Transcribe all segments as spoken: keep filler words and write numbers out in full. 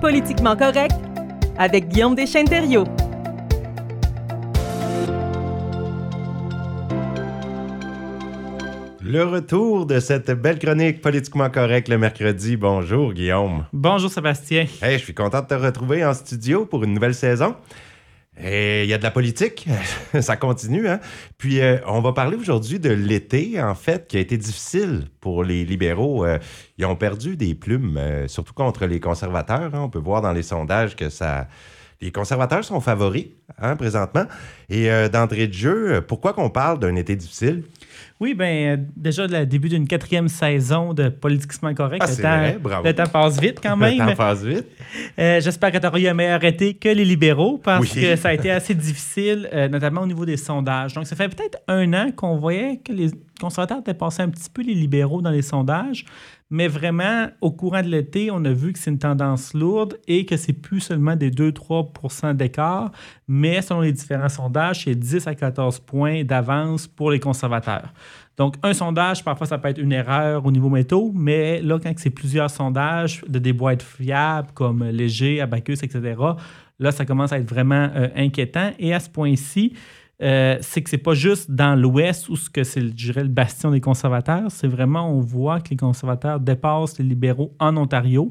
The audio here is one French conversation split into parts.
Politiquement correct avec Guillaume Deschênes-Thériault. Le retour de cette belle chronique Politiquement correcte le mercredi. Bonjour, Guillaume. Bonjour, Sébastien. Hey, je suis content de te retrouver en studio pour une nouvelle saison. Et il y a de la politique, ça continue. Hein? Puis euh, on va parler aujourd'hui de l'été, en fait, qui a été difficile pour les libéraux. Euh, ils ont perdu des plumes, euh, surtout contre les conservateurs. Hein? On peut voir dans les sondages que ça... Les conservateurs sont favoris, hein, présentement. Et euh, d'entrée de jeu, pourquoi qu'on parle d'un été difficile? Oui, bien, euh, déjà, le début d'une quatrième saison de Politiquement correct. Ah, le, c'est temps, vrai, bravo. Le temps passe vite, quand même. Le temps passe vite. Euh, j'espère que tu auras eu un meilleur été que les libéraux, parce oui. que ça a été assez difficile, euh, notamment au niveau des sondages. Donc, ça fait peut-être un an qu'on voyait que les conservateurs dépassaient un petit peu les libéraux dans les sondages. Mais vraiment, au courant de l'été, on a vu que c'est une tendance lourde et que c'est plus seulement des deux à trois pour cent d'écart, mais selon les différents sondages, c'est dix à quatorze points d'avance pour les conservateurs. Donc, un sondage, parfois, ça peut être une erreur au niveau métaux, mais là, quand c'est plusieurs sondages de des boîtes fiables comme Léger, Abacus, et cetera, là, ça commence à être vraiment euh, inquiétant. Et à ce point-ci, Euh, c'est que c'est pas juste dans l'Ouest où ce que c'est, je dirais, le bastion des conservateurs. C'est vraiment, on voit que les conservateurs dépassent les libéraux en Ontario.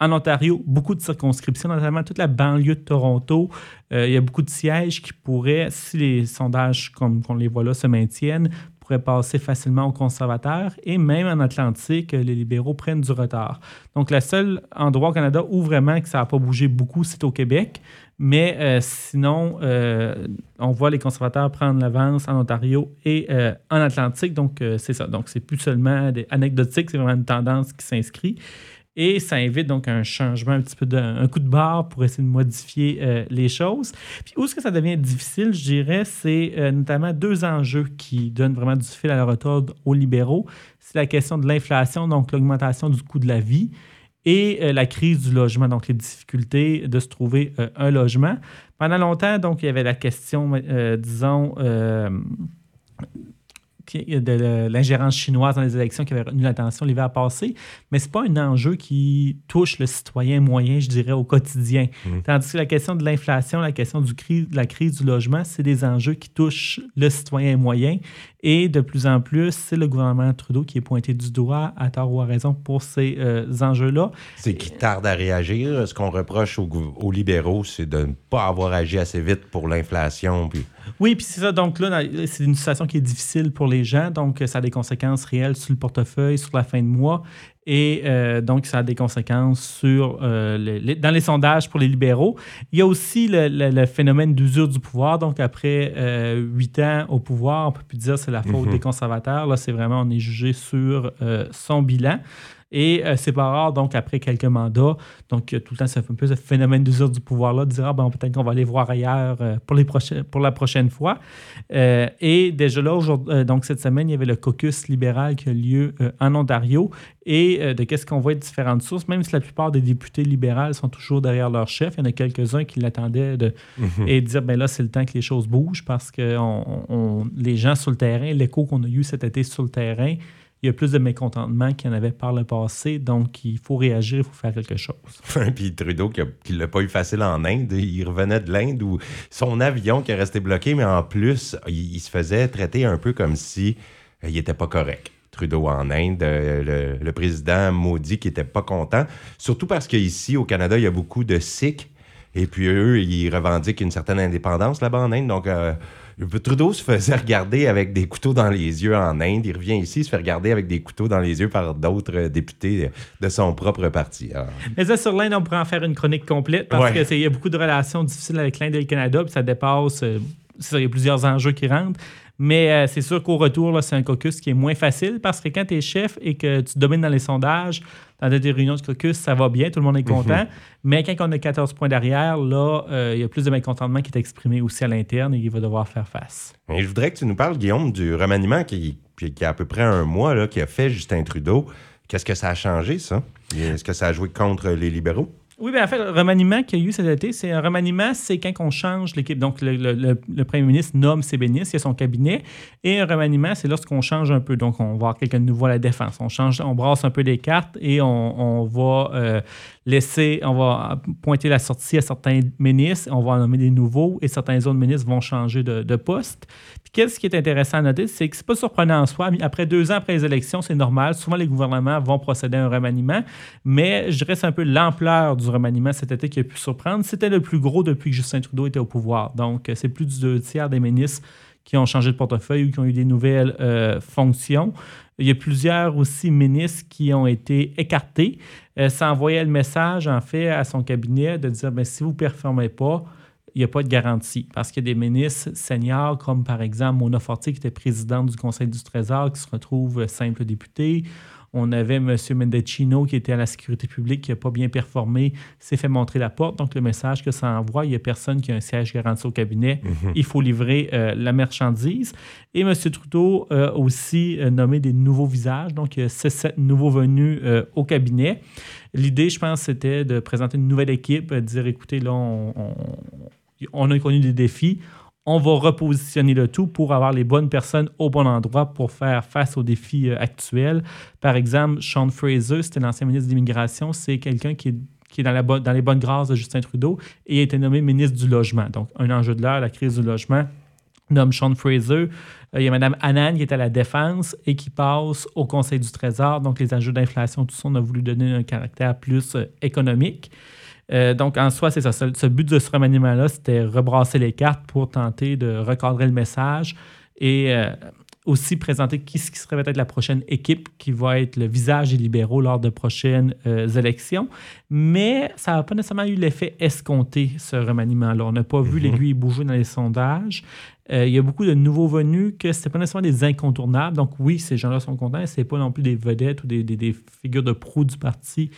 En Ontario, beaucoup de circonscriptions, notamment toute la banlieue de Toronto. Euh, il y a beaucoup de sièges qui pourraient, si les sondages comme on les voit là se maintiennent, pourraient passer facilement aux conservateurs. Et même en Atlantique, les libéraux prennent du retard. Donc, le seul endroit au Canada où vraiment que ça n'a pas bougé beaucoup, c'est au Québec. Mais euh, sinon, euh, on voit les conservateurs prendre l'avance en Ontario et euh, en Atlantique. Donc, euh, c'est ça. Donc, c'est plus seulement des anecdotiques, c'est vraiment une tendance qui s'inscrit. Et ça invite donc à un changement, un petit peu de, un coup de barre pour essayer de modifier euh, les choses. Puis où est-ce que ça devient difficile, je dirais, c'est euh, notamment deux enjeux qui donnent vraiment du fil à la retordre aux libéraux. C'est la question de l'inflation, donc l'augmentation du coût de la vie. Et euh, la crise du logement, donc les difficultés de se trouver euh, un logement. Pendant longtemps, donc, il y avait la question, euh, disons, euh, de l'ingérence chinoise dans les élections qui avait retenu l'attention l'hiver passé, mais c'est pas un enjeu qui touche le citoyen moyen, je dirais, au quotidien. Mmh. Tandis que la question de l'inflation, la question du cri- de la crise du logement, c'est des enjeux qui touchent le citoyen moyen. Et de plus en plus, c'est le gouvernement Trudeau qui est pointé du doigt à tort ou à raison pour ces euh, enjeux-là. C'est qui tarde à réagir. Ce qu'on reproche aux, aux libéraux, c'est de ne pas avoir agi assez vite pour l'inflation. Puis... Oui, puis c'est ça. Donc là, c'est une situation qui est difficile pour les gens. Donc, ça a des conséquences réelles sur le portefeuille, sur la fin de mois. Et euh, donc, ça a des conséquences sur, euh, les, les, dans les sondages pour les libéraux. Il y a aussi le, le, le phénomène d'usure du pouvoir. Donc, après huit euh, ans au pouvoir, on ne peut plus dire que c'est la faute mm-hmm. des conservateurs. Là, c'est vraiment, on est jugé sur euh, son bilan. Et euh, c'est pas rare, donc, après quelques mandats, donc, tout le temps, c'est un peu ce phénomène d'usure du pouvoir-là, de dire, ah, ben, peut-être qu'on va aller voir ailleurs euh, pour, les prochains, pour la prochaine fois. Euh, et déjà là, aujourd'hui, euh, donc, cette semaine, il y avait le caucus libéral qui a lieu euh, en Ontario. Et euh, de qu'est-ce qu'on voit de différentes sources, même si la plupart des députés libéraux sont toujours derrière leur chef, il y en a quelques-uns qui l'attendaient de, mm-hmm. et dire, bien là, c'est le temps que les choses bougent parce que on, on, les gens sur le terrain, l'écho qu'on a eu cet été sur le terrain, il y a plus de mécontentement qu'il y en avait par le passé, donc il faut réagir, il faut faire quelque chose. Puis Trudeau, qui, a, qui l'a pas eu facile en Inde, il revenait de l'Inde où son avion qui est resté bloqué, mais en plus, il, il se faisait traiter un peu comme si il n'était pas correct. Trudeau en Inde, le, le président maudit qui n'était pas content, surtout parce qu'ici, au Canada, il y a beaucoup de Sikhs, et puis eux, ils revendiquent une certaine indépendance là-bas en Inde, donc... Euh, Trudeau se faisait regarder avec des couteaux dans les yeux en Inde. Il revient ici, il se fait regarder avec des couteaux dans les yeux par d'autres députés de son propre parti. Alors... Mais ça, sur l'Inde, on pourrait en faire une chronique complète parce ouais. qu'il y a beaucoup de relations difficiles avec l'Inde et le Canada, puis ça dépasse... Euh, il y a plusieurs enjeux qui rentrent. Mais euh, c'est sûr qu'au retour, là, c'est un caucus qui est moins facile parce que quand tu es chef et que tu domines dans les sondages, dans des réunions de caucus, ça va bien, tout le monde est content. Mm-hmm. Mais quand on a quatorze points derrière, là, euh, il y a plus de mécontentement qui est exprimé aussi à l'interne et il va devoir faire face. Et je voudrais que tu nous parles, Guillaume, du remaniement qui, qui a à peu près un mois, là, qui a fait Justin Trudeau. Qu'est-ce que ça a changé, ça? Est-ce que ça a joué contre les libéraux? Oui, bien, en fait, le remaniement qu'il y a eu cet été, c'est un remaniement, c'est quand on change l'équipe. Donc, le, le, le premier ministre nomme ses ministres, il y a son cabinet. Et un remaniement, c'est lorsqu'on change un peu. Donc, on va avoir quelqu'un de nouveau à la défense. On change, on brasse un peu les cartes et on, on va euh, laisser, on va pointer la sortie à certains ministres, on va en nommer des nouveaux et certains autres ministres vont changer de, de poste. Puis, qu'est-ce qui est intéressant à noter, c'est que c'est pas surprenant en soi. Après deux ans après les élections, c'est normal. Souvent, les gouvernements vont procéder à un remaniement. Mais je dirais c'est un peu l'ampleur du remaniement cet été qui a pu surprendre. C'était le plus gros depuis que Justin Trudeau était au pouvoir. Donc, c'est plus du deux tiers des ministres qui ont changé de portefeuille ou qui ont eu des nouvelles euh, fonctions. Il y a plusieurs aussi ministres qui ont été écartés. Euh, ça envoyait le message, en fait, à son cabinet de dire bien, si vous ne performez pas, il n'y a pas de garantie. Parce qu'il y a des ministres seniors, comme par exemple Mona Fortier, qui était présidente du Conseil du Trésor, qui se retrouve simple députée. On avait M. Mendicino qui était à la sécurité publique, qui n'a pas bien performé, s'est fait montrer la porte. Donc, le message que ça envoie, il n'y a personne qui a un siège garanti au cabinet. Mm-hmm. Il faut livrer euh, la marchandise. Et M. Trudeau a euh, aussi euh, nommé des nouveaux visages. Donc, il y a six sept nouveaux venus euh, au cabinet. L'idée, je pense, c'était de présenter une nouvelle équipe, euh, dire, écoutez, là, on, on, on a connu des défis. On va repositionner le tout pour avoir les bonnes personnes au bon endroit pour faire face aux défis euh, actuels. Par exemple, Sean Fraser, c'était l'ancien ministre de l'Immigration, c'est quelqu'un qui est, qui est dans, la bo- dans les bonnes grâces de Justin Trudeau et a été nommé ministre du Logement. Donc, un enjeu de l'heure, la crise du logement, nomme Sean Fraser. Il y a Mme Annan qui est à la Défense et qui passe au Conseil du Trésor. Donc, les enjeux d'inflation, tout ça, on a voulu donner un caractère plus euh, économique. Euh, donc, en soi, c'est ça. Ce, ce but de ce remaniement-là, c'était rebrasser les cartes pour tenter de recadrer le message et euh, aussi présenter qui, qui serait peut-être la prochaine équipe qui va être le visage des libéraux lors de prochaines euh, élections. Mais ça n'a pas nécessairement eu l'effet escompté, ce remaniement-là. On n'a pas vu l'aiguille bouger dans les sondages. Euh, il y a beaucoup de nouveaux venus que ce n'était pas nécessairement des incontournables. Donc oui, ces gens-là sont contents. Ce n'est pas non plus des vedettes ou des, des, des figures de proue du parti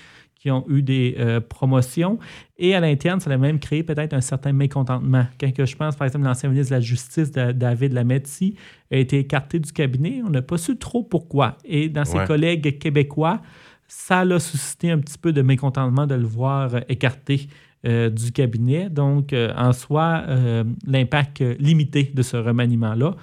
qui ont eu des euh, promotions. Et à l'interne, ça a même créé peut-être un certain mécontentement. Quand je pense, par exemple, l'ancien ministre de la Justice, de, David Lametti, a été écarté du cabinet, on n'a pas su trop pourquoi. Et dans ouais. ses collègues québécois, ça l'a suscité un petit peu de mécontentement de le voir euh, écarté euh, du cabinet. Donc, euh, en soi, euh, l'impact euh, limité de ce remaniement-là,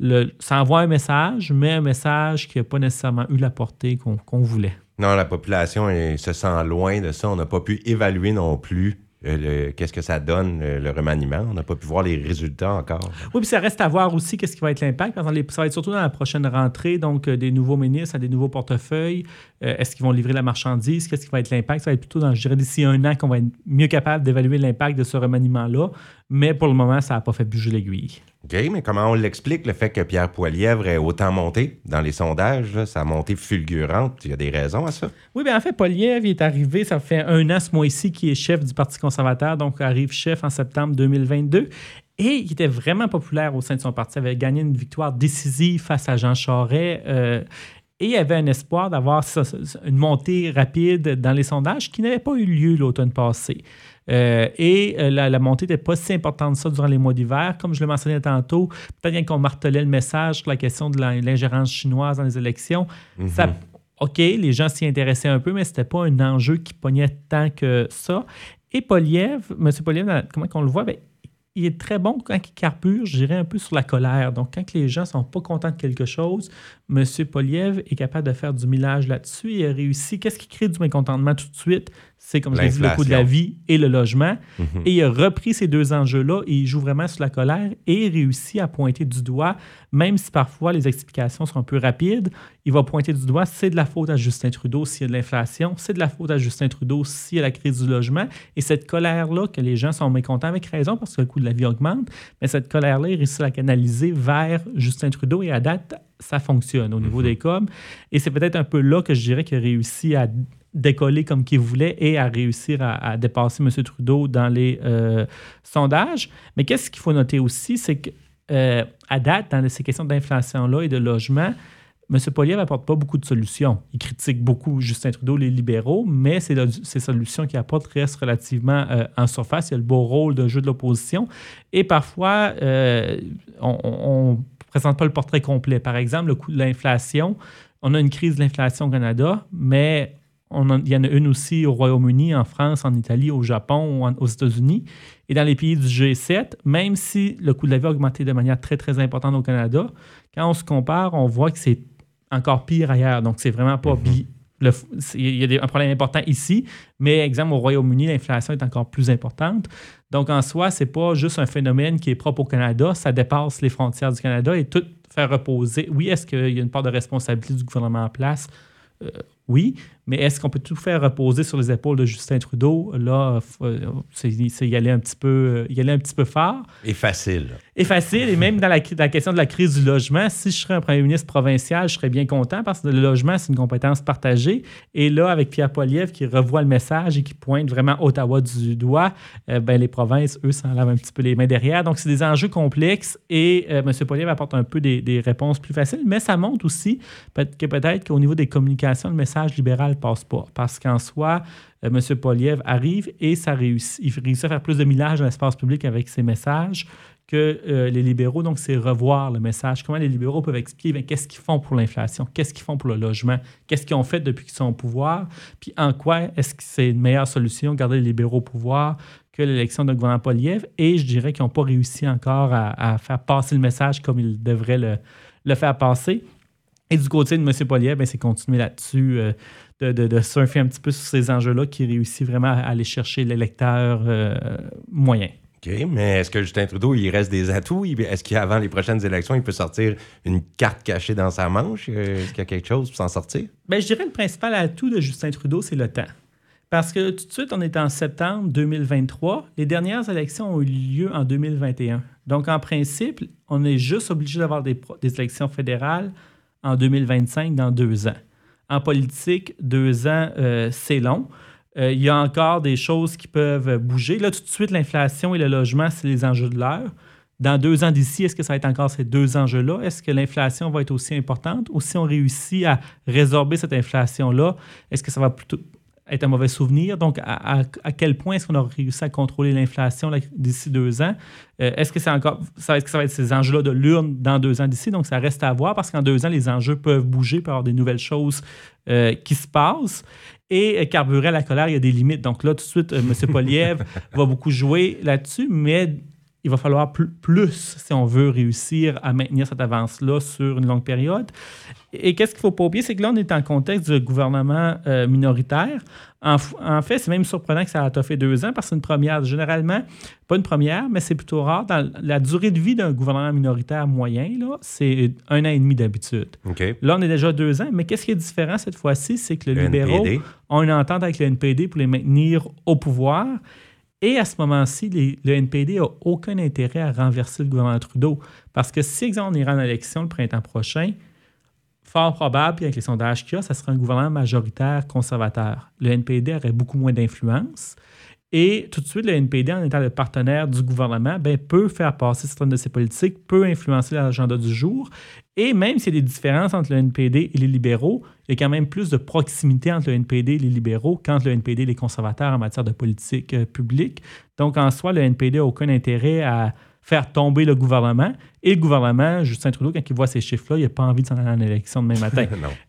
le, ça envoie un message, mais un message qui n'a pas nécessairement eu la portée qu'on, qu'on voulait. Non, la population elle, se sent loin de ça. On n'a pas pu évaluer non plus euh, le, qu'est-ce que ça donne, le, le remaniement. On n'a pas pu voir les résultats encore. Oui, puis ça reste à voir aussi qu'est-ce qui va être l'impact. Par exemple, les, ça va être surtout dans la prochaine rentrée, donc euh, des nouveaux ministres, à des nouveaux portefeuilles. Euh, est-ce qu'ils vont livrer la marchandise? Qu'est-ce qui va être l'impact? Ça va être plutôt, dans, je dirais, d'ici un an qu'on va être mieux capable d'évaluer l'impact de ce remaniement-là. Mais pour le moment, ça n'a pas fait bouger l'aiguille. OK, mais comment on l'explique, le fait que Pierre Poilievre ait autant monté dans les sondages, là, sa montée fulgurante? Il y a des raisons à ça? Oui, bien en fait, Poilievre est arrivé, ça fait un an ce mois-ci qu'il est chef du Parti conservateur, donc arrive chef en septembre deux mille vingt-deux. Et il était vraiment populaire au sein de son parti. Il avait gagné une victoire décisive face à Jean Charest. Euh, Et il y avait un espoir d'avoir une montée rapide dans les sondages qui n'avait pas eu lieu l'automne passé. Euh, et la, la montée n'était pas si importante que ça durant les mois d'hiver. Comme je le mentionnais tantôt, peut-être bien qu'on martelait le message sur la question de la, l'ingérence chinoise dans les élections. Mm-hmm. Ça, OK, les gens s'y intéressaient un peu, mais ce n'était pas un enjeu qui pognait tant que ça. Et Poilievre, M. Poilievre, comment on le voit? Bien, il est très bon quand il carbure, je dirais, un peu sur la colère. Donc, quand les gens ne sont pas contents de quelque chose, M. Poilievre est capable de faire du millage là-dessus. Il a réussi. Qu'est-ce qui crée du mécontentement tout de suite? C'est, comme je l'ai dit, le coût de la vie et le logement. Mm-hmm. Et il a repris ces deux enjeux-là et il joue vraiment sur la colère et il réussit à pointer du doigt, même si parfois les explications sont un peu rapides. Il va pointer du doigt, c'est de la faute à Justin Trudeau s'il y a de l'inflation, c'est de la faute à Justin Trudeau s'il y a la crise du logement. Et cette colère-là, que les gens sont mécontents avec raison parce que le coût de la vie augmente, mais cette colère-là, il réussit à la canaliser vers Justin Trudeau et à date, ça fonctionne au niveau mm-hmm. des coms. Et c'est peut-être un peu là que je dirais qu'il a réussi à décoller comme qu'il voulait et à réussir à, à dépasser M. Trudeau dans les euh, sondages. Mais qu'est-ce qu'il faut noter aussi, c'est qu'à euh, date, dans ces questions d'inflation-là et de logement, M. Poilievre n'apporte pas beaucoup de solutions. Il critique beaucoup Justin Trudeau, les libéraux, mais c'est le, ces solutions qu'il apporte restent relativement euh, en surface. Il y a le beau rôle de jeu de l'opposition. Et parfois, euh, on ne présente pas le portrait complet. Par exemple, le coût de l'inflation. On a une crise de l'inflation au Canada, mais On en, il y en a une aussi au Royaume-Uni, en France, en Italie, au Japon, ou en, aux États-Unis. Et dans les pays du G sept, même si le coût de la vie a augmenté de manière très, très importante au Canada, quand on se compare, on voit que c'est encore pire ailleurs. Donc, c'est vraiment pas... Bi- le, c'est, il y a des, un problème important ici, mais, exemple, au Royaume-Uni, l'inflation est encore plus importante. Donc, en soi, c'est pas juste un phénomène qui est propre au Canada, ça dépasse les frontières du Canada et tout fait reposer. Oui, est-ce qu'il y a une part de responsabilité du gouvernement en place? Euh, oui, mais est-ce qu'on peut tout faire reposer sur les épaules de Justin Trudeau? Là, c'est, c'est y aller un petit peu, y aller un petit peu fort. Et facile. Et facile, et même dans la, dans la question de la crise du logement, si je serais un premier ministre provincial, je serais bien content parce que le logement, c'est une compétence partagée. Et là, avec Pierre Poilievre qui revoit le message et qui pointe vraiment Ottawa du doigt, euh, ben, les provinces, eux, s'en lavent un petit peu les mains derrière. Donc, c'est des enjeux complexes et euh, M. Poilievre apporte un peu des, des réponses plus faciles, mais ça montre aussi que peut-être qu'au niveau des communications, le message libéral ne passe pas. Parce qu'en soi, euh, M. Poilievre arrive et ça réussit. Il réussit à faire plus de millage dans l'espace public avec ses messages que euh, les libéraux. Donc, c'est revoir le message. Comment les libéraux peuvent expliquer bien, qu'est-ce qu'ils font pour l'inflation, qu'est-ce qu'ils font pour le logement, qu'est-ce qu'ils ont fait depuis qu'ils sont au pouvoir, puis en quoi est-ce que c'est une meilleure solution, garder les libéraux au pouvoir, que l'élection d'un gouvernement Poilievre. Et je dirais qu'ils n'ont pas réussi encore à, à faire passer le message comme ils devraient le, le faire passer. Et du côté de M. Poilievre, bien, c'est continuer là-dessus, euh, de, de, de surfer un petit peu sur ces enjeux-là qui réussit vraiment à aller chercher l'électeur euh, moyen. OK, mais est-ce que Justin Trudeau, il reste des atouts? Est-ce qu'avant les prochaines élections, il peut sortir une carte cachée dans sa manche? Est-ce qu'il y a quelque chose pour s'en sortir? Bien, je dirais que le principal atout de Justin Trudeau, c'est le temps. Parce que tout de suite, on est en septembre deux mille vingt-trois. Les dernières élections ont eu lieu en deux mille vingt et un. Donc, en principe, on est juste obligé d'avoir des, des élections fédérales en deux mille vingt-cinq, dans deux ans. En politique, deux ans, euh, c'est long. Euh, il y a encore des choses qui peuvent bouger. Là, tout de suite, l'inflation et le logement, c'est les enjeux de l'heure. Dans deux ans d'ici, est-ce que ça va être encore ces deux enjeux-là? Est-ce que l'inflation va être aussi importante? Ou si on réussit à résorber cette inflation-là, est-ce que ça va plutôt être un mauvais souvenir? Donc, à, à, à quel point est-ce qu'on a réussi à contrôler l'inflation là, d'ici deux ans? Euh, est-ce que c'est encore, ça, est-ce que ça va être ces enjeux-là de l'urne dans deux ans d'ici? Donc, ça reste à voir parce qu'en deux ans, les enjeux peuvent bouger, peut y avoir des nouvelles choses euh, qui se passent. Et euh, carburer à la colère, il y a des limites. Donc là, tout de suite, euh, M. Poilievre va beaucoup jouer là-dessus, mais il va falloir plus, plus si on veut réussir à maintenir cette avance-là sur une longue période. Et qu'est-ce qu'il ne faut pas oublier, c'est que là, on est en contexte du gouvernement euh, minoritaire. En, en fait, c'est même surprenant que ça a toffé deux ans parce que c'est une première. Généralement, pas une première, mais c'est plutôt rare. Dans la durée de vie d'un gouvernement minoritaire moyen, là, c'est un an et demi d'habitude. Okay. Là, on est déjà deux ans. Mais qu'est-ce qui est différent cette fois-ci, c'est que les libéraux ont une entente avec le N P D pour les maintenir au pouvoir. Et à ce moment-ci, les, le N P D n'a aucun intérêt à renverser le gouvernement Trudeau. Parce que si, exemple, on ira en élection le printemps prochain, fort probable, puis avec les sondages qu'il y a, ça serait un gouvernement majoritaire conservateur. Le N P D aurait beaucoup moins d'influence. Et tout de suite, le N P D, en étant le partenaire du gouvernement, bien, peut faire passer certaines de ses politiques, peut influencer l'agenda du jour. Et même s'il y a des différences entre le N P D et les libéraux, il y a quand même plus de proximité entre le N P D et les libéraux qu'entre le N P D et les conservateurs en matière de politique euh, publique. Donc, en soi, le N P D n'a aucun intérêt à faire tomber le gouvernement. Et le gouvernement, Justin Trudeau, quand il voit ces chiffres-là, il n'a pas envie de s'en aller en élection demain matin.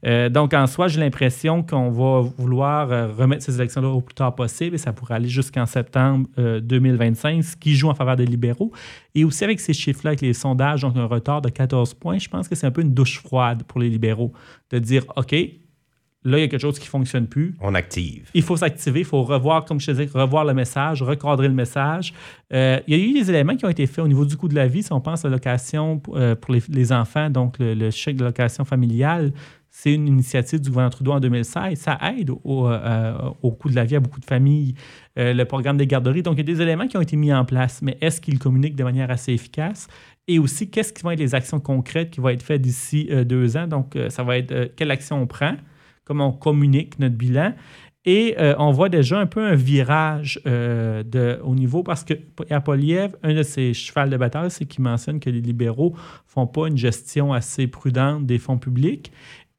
euh, donc, en soi, j'ai l'impression qu'on va vouloir euh, remettre ces élections-là au plus tard possible et ça pourrait aller jusqu'en septembre euh, deux mille vingt-cinq, ce qui joue en faveur des libéraux. Et aussi avec ces chiffres-là, avec les sondages, donc un retard de quatorze points, je pense que c'est un peu une douche froide pour les libéraux de dire « OK, là, il y a quelque chose qui ne fonctionne plus. » On active. Il faut s'activer, il faut revoir, comme je te disais, revoir le message, recadrer le message. Euh, il y a eu des éléments qui ont été faits au niveau du coût de la vie. Si on pense à la location pour, euh, pour les, les enfants, donc le, le chèque de location familiale, c'est une initiative du gouvernement Trudeau en deux mille seize. Ça aide au, euh, au coût de la vie à beaucoup de familles. Euh, le programme des garderies. Donc, il y a des éléments qui ont été mis en place. Mais est-ce qu'ils communiquent de manière assez efficace? Et aussi, qu'est-ce qui vont être les actions concrètes qui vont être faites d'ici euh, deux ans? Donc, euh, ça va être euh, quelle action on prend? Comment on communique notre bilan. Et euh, on voit déjà un peu un virage euh, de, au niveau, parce que Pierre Poilievre, un de ses chevals de bataille, c'est qu'il mentionne que les libéraux ne font pas une gestion assez prudente des fonds publics.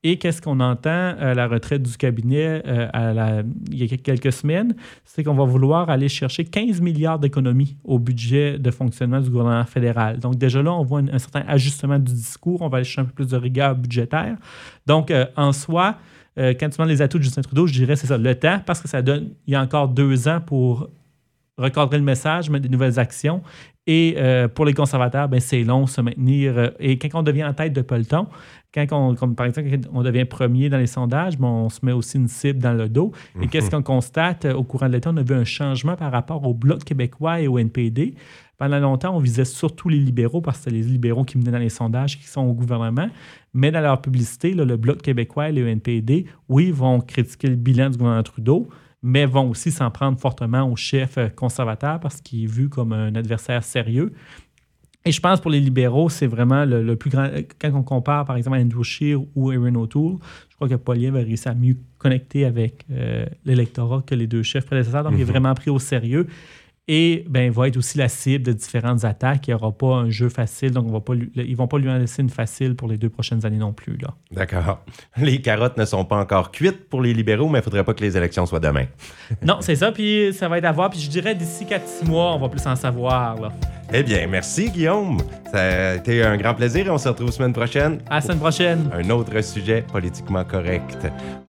Et qu'est-ce qu'on entend à la retraite du cabinet euh, à la, il y a quelques semaines? C'est qu'on va vouloir aller chercher quinze milliards d'économies au budget de fonctionnement du gouvernement fédéral. Donc déjà là, on voit un, un certain ajustement du discours. On va aller chercher un peu plus de rigueur budgétaire. Donc euh, en soi, Euh, quand tu demandes les atouts de Justin Trudeau, je dirais c'est ça, le temps, parce que ça donne, il y a encore deux ans pour recadrer le message, mettre des nouvelles actions. Et euh, pour les conservateurs, ben, c'est long, se maintenir. Euh, et quand on devient en tête de peloton, quand on, comme par exemple, on devient premier dans les sondages, ben, on se met aussi une cible dans le dos. Et mm-hmm. qu'est-ce qu'on constate? Au courant de l'été, on a vu un changement par rapport au Bloc québécois et au N P D. Pendant longtemps, on visait surtout les libéraux, parce que c'est les libéraux qui venaient dans les sondages, qui sont au gouvernement. Mais dans leur publicité, là, le Bloc québécois et le N P D, oui, vont critiquer le bilan du gouvernement Trudeau, mais vont aussi s'en prendre fortement au chef conservateur parce qu'il est vu comme un adversaire sérieux. Et je pense pour les libéraux, c'est vraiment le, le plus grand... Quand on compare, par exemple, à Andrew Scheer ou Erin O'Toole, je crois que Poilievre a réussi à mieux connecter avec euh, l'électorat que les deux chefs prédécesseurs. Donc, mm-hmm. il est vraiment pris au sérieux. Et ben, va être aussi la cible de différentes attaques. Il n'y aura pas un jeu facile, donc on va pas lui, ils ne vont pas lui en laisser une facile pour les deux prochaines années non plus. Là. D'accord. Les carottes ne sont pas encore cuites pour les libéraux, mais il ne faudrait pas que les élections soient demain. Non, c'est ça, puis ça va être à voir. Puis je dirais d'ici quatre à six mois, on va plus en savoir. Là. Eh bien, merci Guillaume. Ça a été un grand plaisir et on se retrouve semaine prochaine. À la semaine prochaine. Un autre sujet politiquement correct.